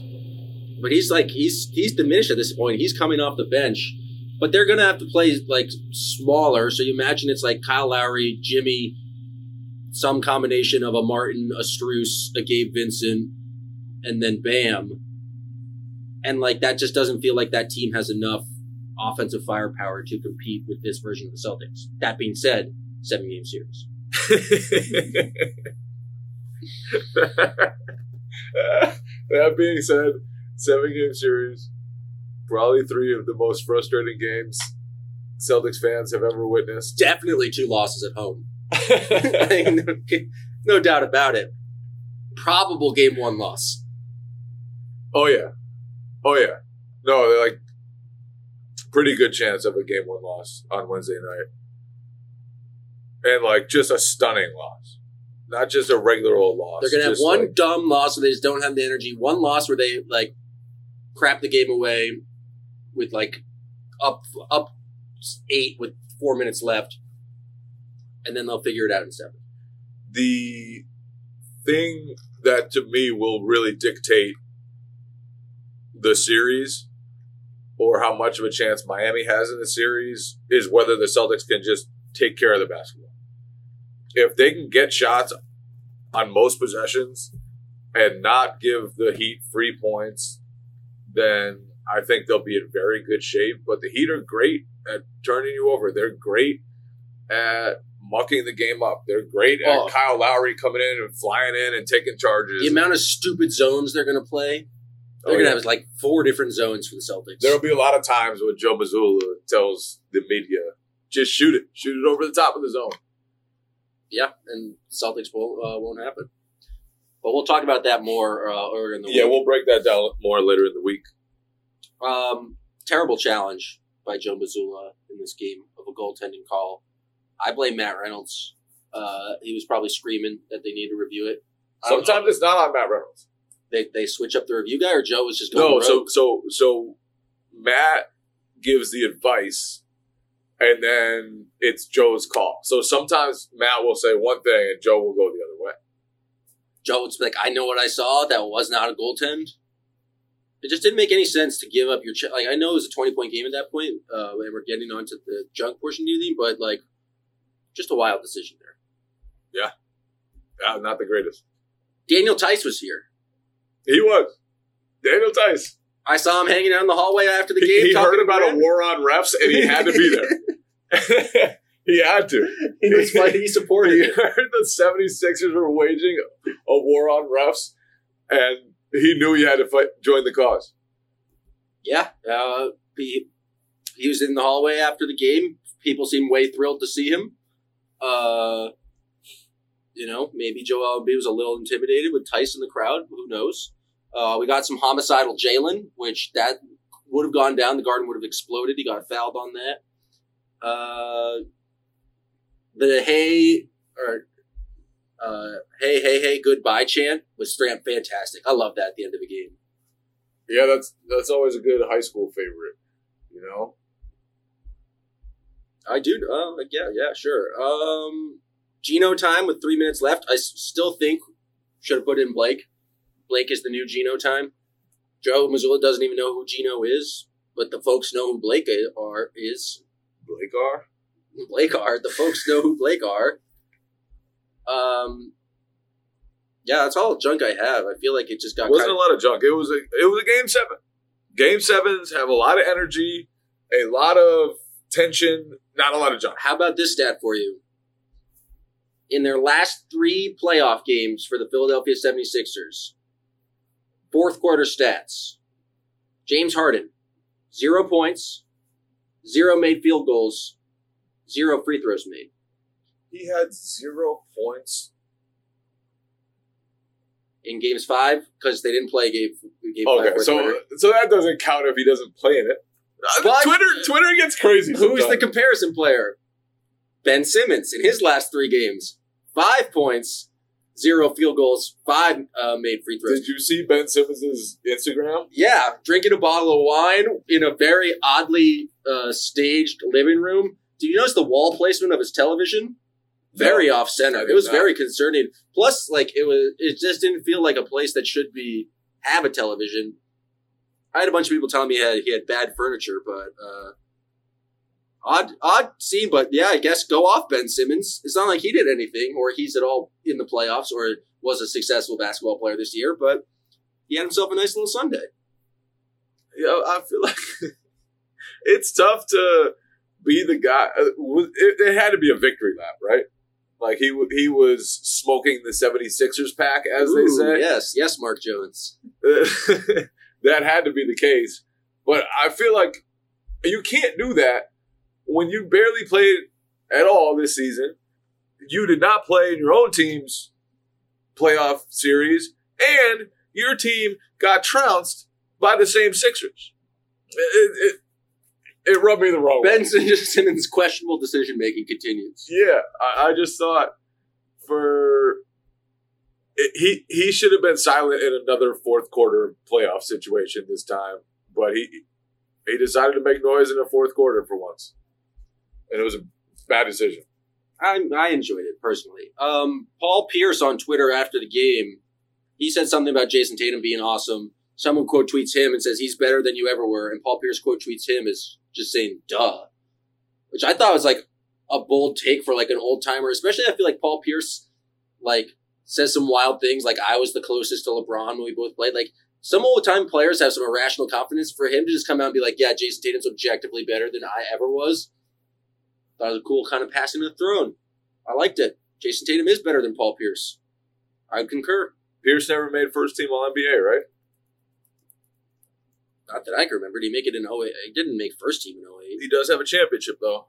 But he's, like, he's diminished at this point. He's coming off the bench. But they're going to have to play, like, smaller. So you imagine it's, like, Kyle Lowry, Jimmy, some combination of a Martin, a Strus, a Gabe Vincent, and then Bam. And, like, that just doesn't feel like that team has enough offensive firepower to compete with this version of the Celtics. That being said, 7-game series. That being said, 7-game series, probably 3 of the most frustrating games Celtics fans have ever witnessed. Definitely 2 losses at home. No doubt about it. Probable game 1 loss. Oh yeah. No, they're like pretty good chance of a game 1 loss on Wednesday night. And like just a stunning loss. Not just a regular old loss. They're gonna have one dumb loss where they just don't have the energy. One loss where they like crap the game away with like up 8 with 4 minutes left. And then they'll figure it out in 7. The thing that to me will really dictate the series or how much of a chance Miami has in the series is whether the Celtics can just take care of the basketball. If they can get shots on most possessions and not give the Heat free points, then I think they'll be in very good shape. But the Heat are great at turning you over. They're great at mucking the game up. They're great at Kyle Lowry coming in and flying in and taking charges. The amount of stupid zones they're going to play. They're going to have like 4 different zones for the Celtics. There'll be a lot of times when Joe Mazzulla tells the media, just shoot it. Shoot it over the top of the zone. Yeah, and Celtics won't happen. But we'll talk about that more earlier in the week. Yeah, we'll break that down more later in the week. Terrible challenge by Joe Mazzulla in this game of a goaltending call. I blame Matt Reynolds. He was probably screaming that they need to review it. Sometimes it's not on Matt Reynolds. They switch up the review guy, or Joe was just going rogue? So Matt gives the advice, and then it's Joe's call. So sometimes Matt will say one thing, and Joe will go the other way. Joe would be like, I know what I saw. That was not a goaltend. It just didn't make any sense to give up your – like, I know it was a 20-point game at that point, and we're getting onto the junk portion of anything, but, like, just a wild decision there. Yeah. Not the greatest. Daniel Tice was here. He was. Daniel Tice. I saw him hanging out in the hallway after the game. He heard about a war on refs, and he had to be there. He had to. He was fighting. He supported it. He heard the 76ers were waging a war on refs, and he knew he had to join the cause. Yeah. He was in the hallway after the game. People seemed way thrilled to see him. You know, maybe Joel Embiid was a little intimidated with Tice in the crowd. Who knows? We got some homicidal Jaylen, which that would have gone down. The Garden would have exploded. He got fouled on that. Hey, goodbye chant was fantastic. I love that at the end of the game. Yeah, that's always a good high school favorite, you know? I do. Yeah, sure. Geno time with 3 minutes left. I still think should have put in Blake. Blake is the new Geno time. Joe Mazzulla doesn't even know who Geno is, but the folks know who Blake are. The folks know who Blake are. Yeah, that's all junk I have. I feel like it just got. Wasn't a lot of junk. It was a game 7. Game 7s have a lot of energy, a lot of tension, not a lot of junk. How about this stat for you? In their last 3 playoff games for the Philadelphia 76ers, fourth quarter stats, James Harden, 0 points, 0 made field goals, 0 free throws made. He had 0 points. In games 5, because they didn't play game 5. Okay, so that doesn't count if he doesn't play in it. But Twitter gets crazy sometimes. Who's the comparison player? Ben Simmons in his last 3 games. 5 points, 0 field goals, 5 made free throws. Did you see Ben Simmons' Instagram? Yeah, drinking a bottle of wine in a very oddly staged living room. Do you notice the wall placement of his television? Very off center. It was very concerning. Plus, like it just didn't feel like a place that should have a television. I had a bunch of people telling me he had bad furniture, but odd scene. But yeah, I guess go off Ben Simmons. It's not like he did anything, or he's at all in the playoffs, or was a successful basketball player this year. But he had himself a nice little Sunday. You know, I feel like it's tough to be the guy. It had to be a victory lap, right? Like he was smoking the 76ers pack, as they say. Yes, Mark Jones. That had to be the case. But I feel like you can't do that when you barely played at all this season. You did not play in your own team's playoff series, and your team got trounced by the same Sixers. It rubbed me the wrong way. Ben Simmons' questionable decision-making continues. Yeah, I just thought he should have been silent in another fourth quarter playoff situation this time, but he decided to make noise in the fourth quarter for once, and it was a bad decision. I enjoyed it personally. Paul Pierce on Twitter after the game, he said something about Jason Tatum being awesome. Someone quote tweets him and says he's better than you ever were, and Paul Pierce quote tweets him as just saying "duh," which I thought was like a bold take for like an old timer. Especially, I feel like Paul Pierce like says some wild things, like I was the closest to LeBron when we both played. Like some old time players have some irrational confidence. For him to just come out and be like, "Yeah, Jason Tatum's objectively better than I ever was," thought it was a cool kind of passing the throne. I liked it. Jason Tatum is better than Paul Pierce. I concur. Pierce never made first team All NBA, right? Not that I can remember. Did he make it in 08? He didn't make first team in 08. He does have a championship, though.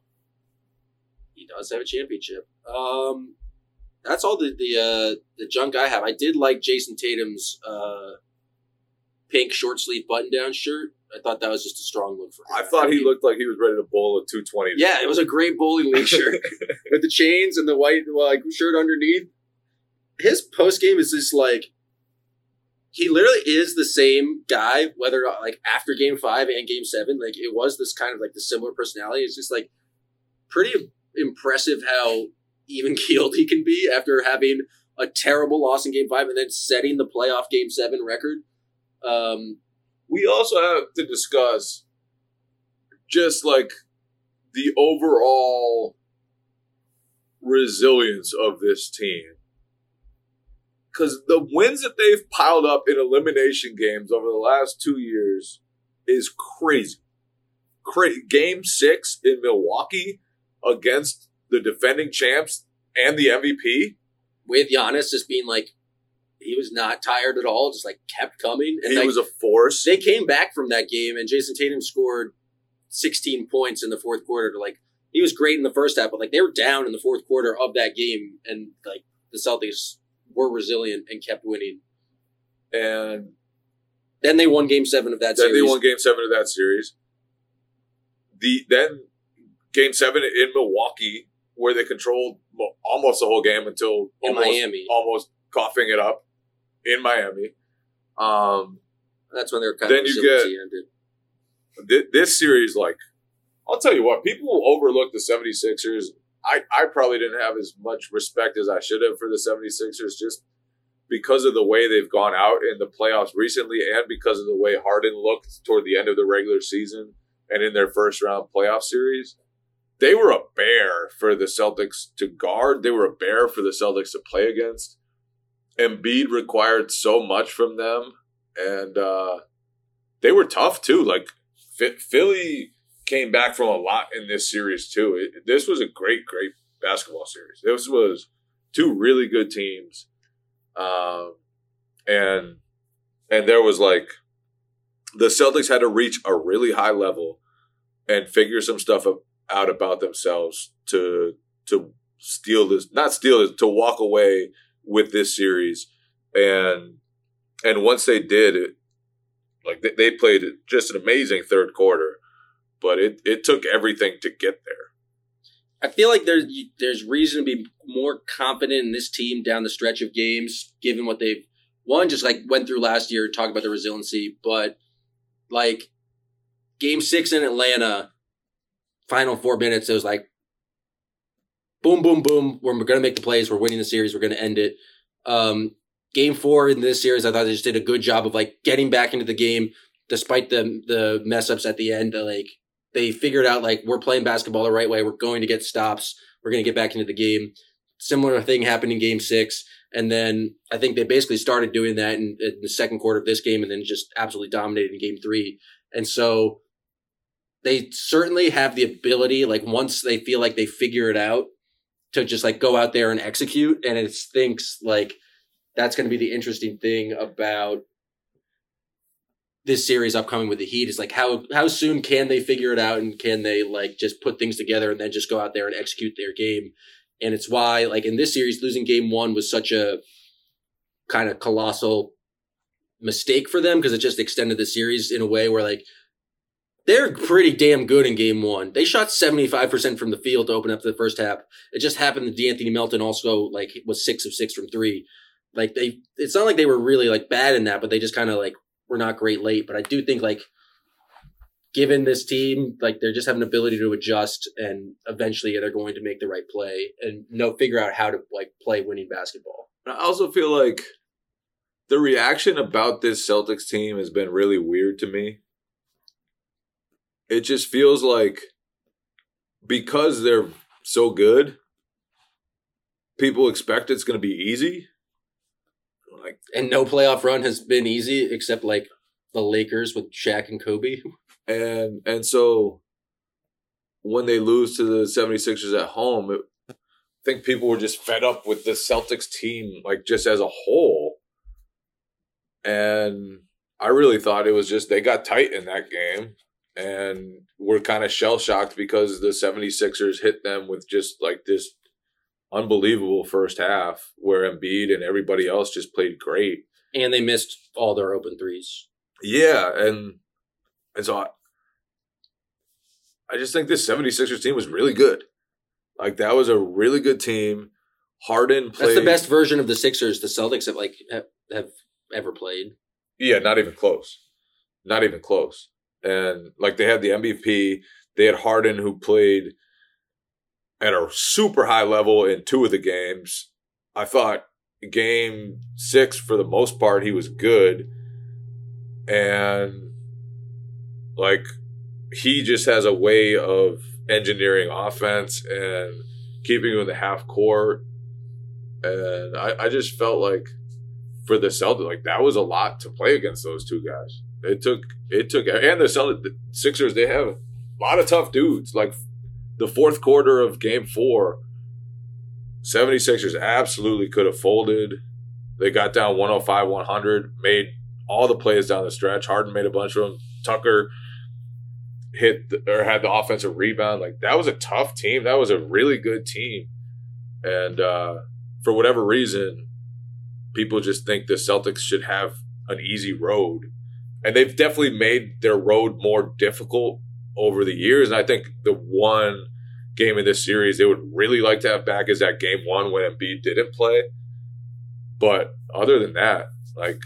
He does have a championship. That's all the junk I have. I did like Jason Tatum's pink short sleeve button down shirt. I thought that was just a strong look for him. I thought he looked like he was ready to bowl at 220. Yeah, it was a great bowling league shirt with the chains and the white shirt underneath. His post game is just like. He literally is the same guy, whether like after game 5 and game 7, like it was this kind of like the similar personality. It's just like pretty impressive how even keeled he can be after having a terrible loss in game 5 and then setting the playoff game 7 record. We also have to discuss just like the overall resilience of this team. Because the wins that they've piled up in elimination games over the last 2 years is crazy. Game 6 in Milwaukee against the defending champs and the MVP. With Giannis just being like, he was not tired at all, just like kept coming. And he was a force. They came back from that game and Jason Tatum scored 16 points in the fourth quarter. He was great in the first half, but like they were down in the fourth quarter of that game and like the Celtics were resilient and kept winning. And then they won game 7 of that series. Then game 7 in Milwaukee, where they controlled almost the whole game until almost coughing it up in Miami. That's when they were kind of ended. This series, like, I'll tell you what, people overlook the 76ers. I probably didn't have as much respect as I should have for the 76ers just because of the way they've gone out in the playoffs recently and because of the way Harden looked toward the end of the regular season and in their first-round playoff series. They were a bear for the Celtics to guard. They were a bear for the Celtics to play against. Embiid required so much from them, and they were tough, too. Like, Philly came back from a lot in this series, too. This was a great, great basketball series. This was two really good teams. And there was, like, the Celtics had to reach a really high level and figure some stuff out about themselves to steal this – not steal this, to walk away with this series. And once they did, they played just an amazing third quarter. But it took everything to get there. I feel like there's reason to be more confident in this team down the stretch of games, given what they've won, just like went through last year, talk about the resiliency. But like game 6 in Atlanta, final 4 minutes, it was like boom, boom, boom. We're going to make the plays. We're winning the series. We're going to end it. Game 4 in this series, I thought they just did a good job of like getting back into the game despite the mess ups at the end. Like they figured out like we're playing basketball the right way. We're going to get stops. We're going to get back into the game. Similar thing happened in game 6. And then I think they basically started doing that in the second quarter of this game and then just absolutely dominated in game 3. And so they certainly have the ability, like once they feel like they figure it out, to just like go out there and execute. And it thinks like that's going to be the interesting thing about this series upcoming with the Heat is like how soon can they figure it out and can they like just put things together and then just go out there and execute their game. And it's why like in this series, losing game 1 was such a kind of colossal mistake for them because it just extended the series in a way where like they're pretty damn good in game 1. They shot 75% from the field to open up the first half. It just happened that De'Anthony Melton also like was 6 of 6 from 3. Like it's not like they were really like bad in that, but they just kind of like were not great late. But I do think like given this team, like they're just having an ability to adjust and eventually they're going to make the right play and figure out how to like play winning basketball. I also feel like the reaction about this Celtics team has been really weird to me. It just feels like because they're so good, people expect it's going to be easy. Like, and no playoff run has been easy except like the Lakers with Shaq and Kobe. And so when they lose to the 76ers at home, I think people were just fed up with the Celtics team, like just as a whole. And I really thought it was just they got tight in that game and were kind of shell-shocked because the 76ers hit them with just like this unbelievable first half where Embiid and everybody else just played great. And they missed all their open threes. Yeah, and so I just think this 76ers team was really good. Like, that was a really good team. Harden played. That's the best version of the Sixers the Celtics have ever played. Yeah, not even close. Not even close. And, like, they had the MVP. They had Harden who played at a super high level in 2 of the games. I thought game 6, for the most part, he was good. And, like, he just has a way of engineering offense and keeping him in the half court. And I just felt like for the Celtics, like, that was a lot to play against those 2 guys. It took, and the Sixers, they have a lot of tough dudes. Like, the fourth quarter of game 4, 76ers absolutely could have folded. They got down 105-100, made all the plays down the stretch. Harden made a bunch of them. Tucker had the offensive rebound. Like, that was a tough team. That was a really good team. And for whatever reason, people just think the Celtics should have an easy road. And they've definitely made their road more difficult over the years. And I think the one game in this series they would really like to have back is that game 1 when Embiid didn't play. But other than that, like,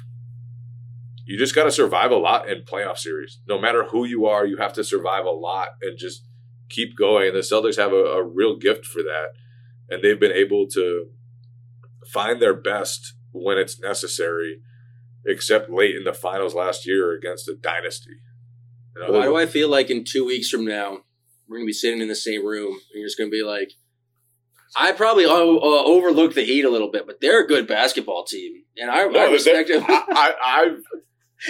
you just got to survive a lot in playoff series. No matter who you are, you have to survive a lot and just keep going. And the Celtics have a real gift for that. And they've been able to find their best when it's necessary, except late in the finals last year against the dynasty. Why do I feel like in 2 weeks from now, we're going to be sitting in the same room and you're just going to be like, I probably overlooked the Heat a little bit, but they're a good basketball team. And I respect them.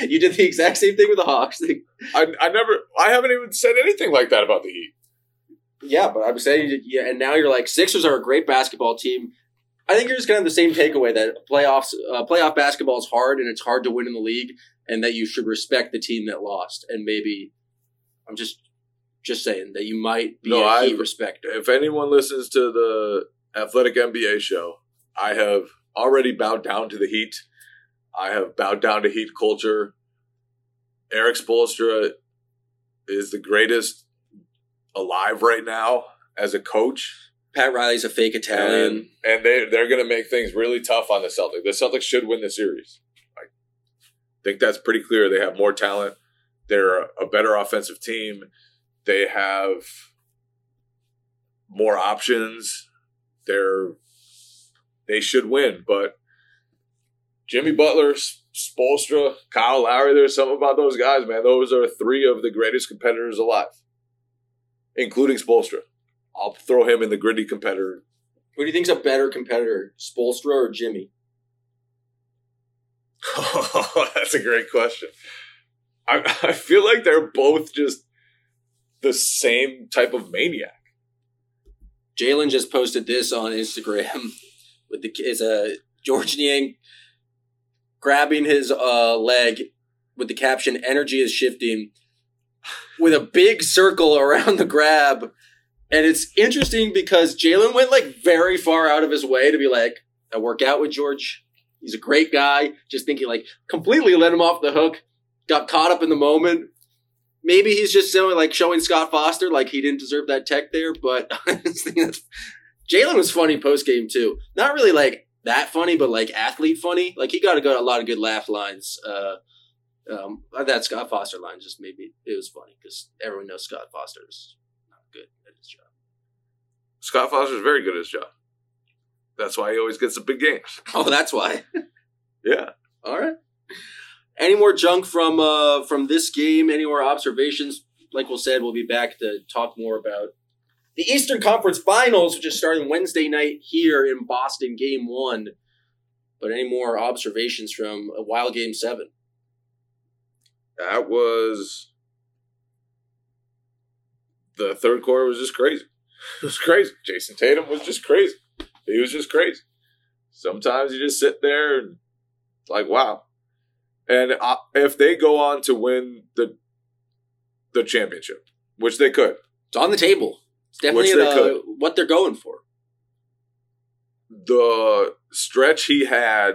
You did the exact same thing with the Hawks. I haven't even said anything like that about the Heat. Yeah, but I'm saying, yeah, and now you're like, Sixers are a great basketball team. I think you're just going to have the same takeaway that playoff basketball is hard and it's hard to win in the league, and that you should respect the team that lost. And maybe I'm just saying that you might be a Heat respecter. If anyone listens to the Athletic NBA show, I have already bowed down to the Heat. I have bowed down to Heat culture. Eric Spoelstra is the greatest alive right now, as a coach. Pat Riley's a fake Italian. And they're going to make things really tough on the Celtics. The Celtics should win the series. I think that's pretty clear. They have more talent. They're a better offensive team. They have more options. They should win. But Jimmy Butler, Spoelstra, Kyle Lowry, there's something about those guys, man. Those are three of the greatest competitors alive, including Spoelstra. I'll throw him in the gritty competitor. Who do you think's a better competitor, Spoelstra or Jimmy? Oh, that's a great question. I feel like they're both just the same type of maniac. Jaylen just posted this on Instagram with the is a Georges Niang grabbing his leg with the caption "Energy is shifting," with a big circle around the grab. And it's interesting because Jaylen went like very far out of his way to be like, I work out with George. He's a great guy. Just thinking like completely let him off the hook. Got caught up in the moment. Maybe he's just like showing Scott Foster like he didn't deserve that tech there. But Jaylen was funny post game too. Not really like that funny, but like athlete funny. Like he got a lot of good laugh lines. That Scott Foster line just maybe it was funny because everyone knows Scott Foster's good at his job. Scott Foster's very good at his job. That's why he always gets the big games. Oh, that's why. Yeah. All right. Any more junk from this game? Any more observations? Like we said, we'll be back to talk more about the Eastern Conference Finals, which is starting Wednesday night here in Boston, Game 1. But any more observations from a wild Game 7? That was... The third quarter was just crazy. It was crazy. Jason Tatum was just crazy. He was just crazy. Sometimes you just sit there and like, wow. And if they go on to win the championship, which they could. It's on the table. It's definitely what they're going for. The stretch he had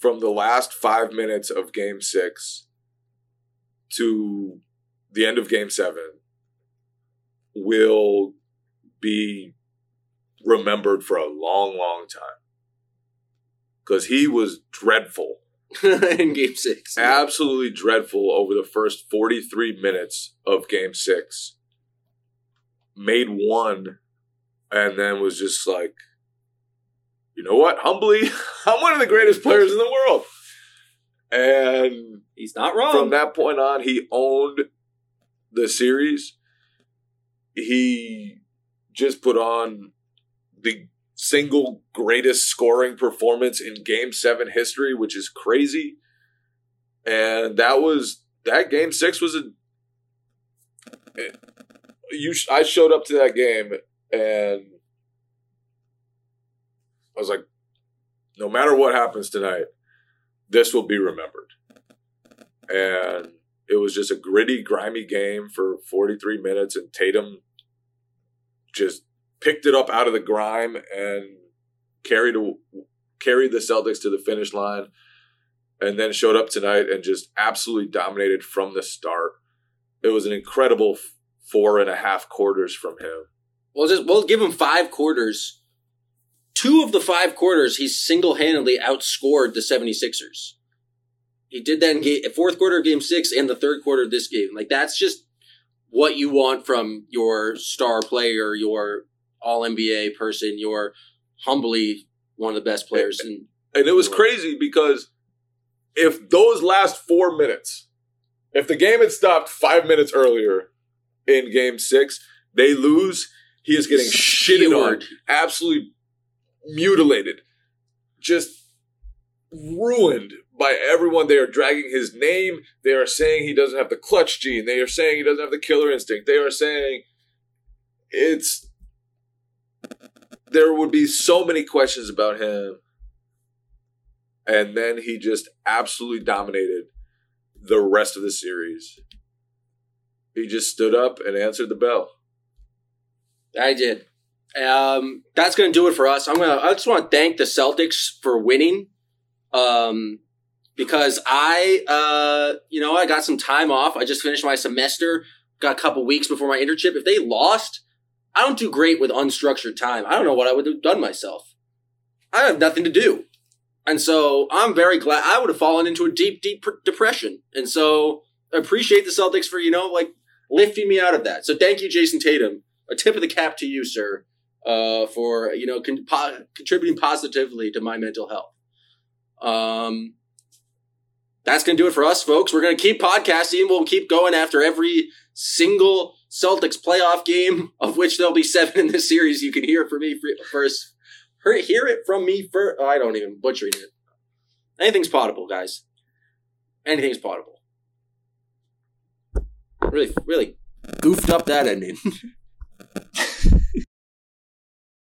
from the last 5 minutes of Game 6 to the end of Game 7 will be remembered for a long, long time. Because he was dreadful. In Game 6. Absolutely dreadful over the first 43 minutes of Game 6. Made one and then was just like, you know what? Humbly, I'm one of the greatest players in the world. And he's not wrong. From that point on, he owned the series. He just put on the single greatest scoring performance in Game 7 history, which is crazy. And that Game 6 was I showed up to that game and I was like, no matter what happens tonight, this will be remembered. And it was just a gritty, grimy game for 43 minutes, and Tatum just picked it up out of the grime and carried the Celtics to the finish line, and then showed up tonight and just absolutely dominated from the start. It was an incredible 4.5 quarters from him. We'll give him 5 quarters. 2 of the 5 quarters, he single-handedly outscored the 76ers. He did that in fourth quarter of Game 6 and the third quarter of this game. Like, that's just what you want from your star player, your all-NBA person, your humbly one of the best players. And it was crazy because if those last 4 minutes, if the game had stopped 5 minutes earlier in Game 6, they lose. He is getting shitted on, absolutely mutilated, just ruined by everyone. They are dragging his name. They are saying he doesn't have the clutch gene. They are saying he doesn't have the killer instinct. They are saying there would be so many questions about him. And then he just absolutely dominated the rest of the series. He just stood up and answered the bell. I did. That's going to do it for us. I just want to thank the Celtics for winning. Because I got some time off. I just finished my semester, got a couple weeks before my internship. If they lost, I don't do great with unstructured time. I don't know what I would have done myself. I have nothing to do. And so I'm very glad I would have fallen into a deep, deep depression. And so I appreciate the Celtics for, lifting me out of that. So thank you, Jason Tatum. A tip of the cap to you, sir, for, contributing positively to my mental health. That's going to do it for us, folks. We're going to keep podcasting. We'll keep going after every single Celtics playoff game, of which there'll be 7 in this series. You can hear it from me first. Hear it from me first. Oh, I don't even butchering it. Anything's potable, guys. Anything's potable. Really, really goofed up that ending.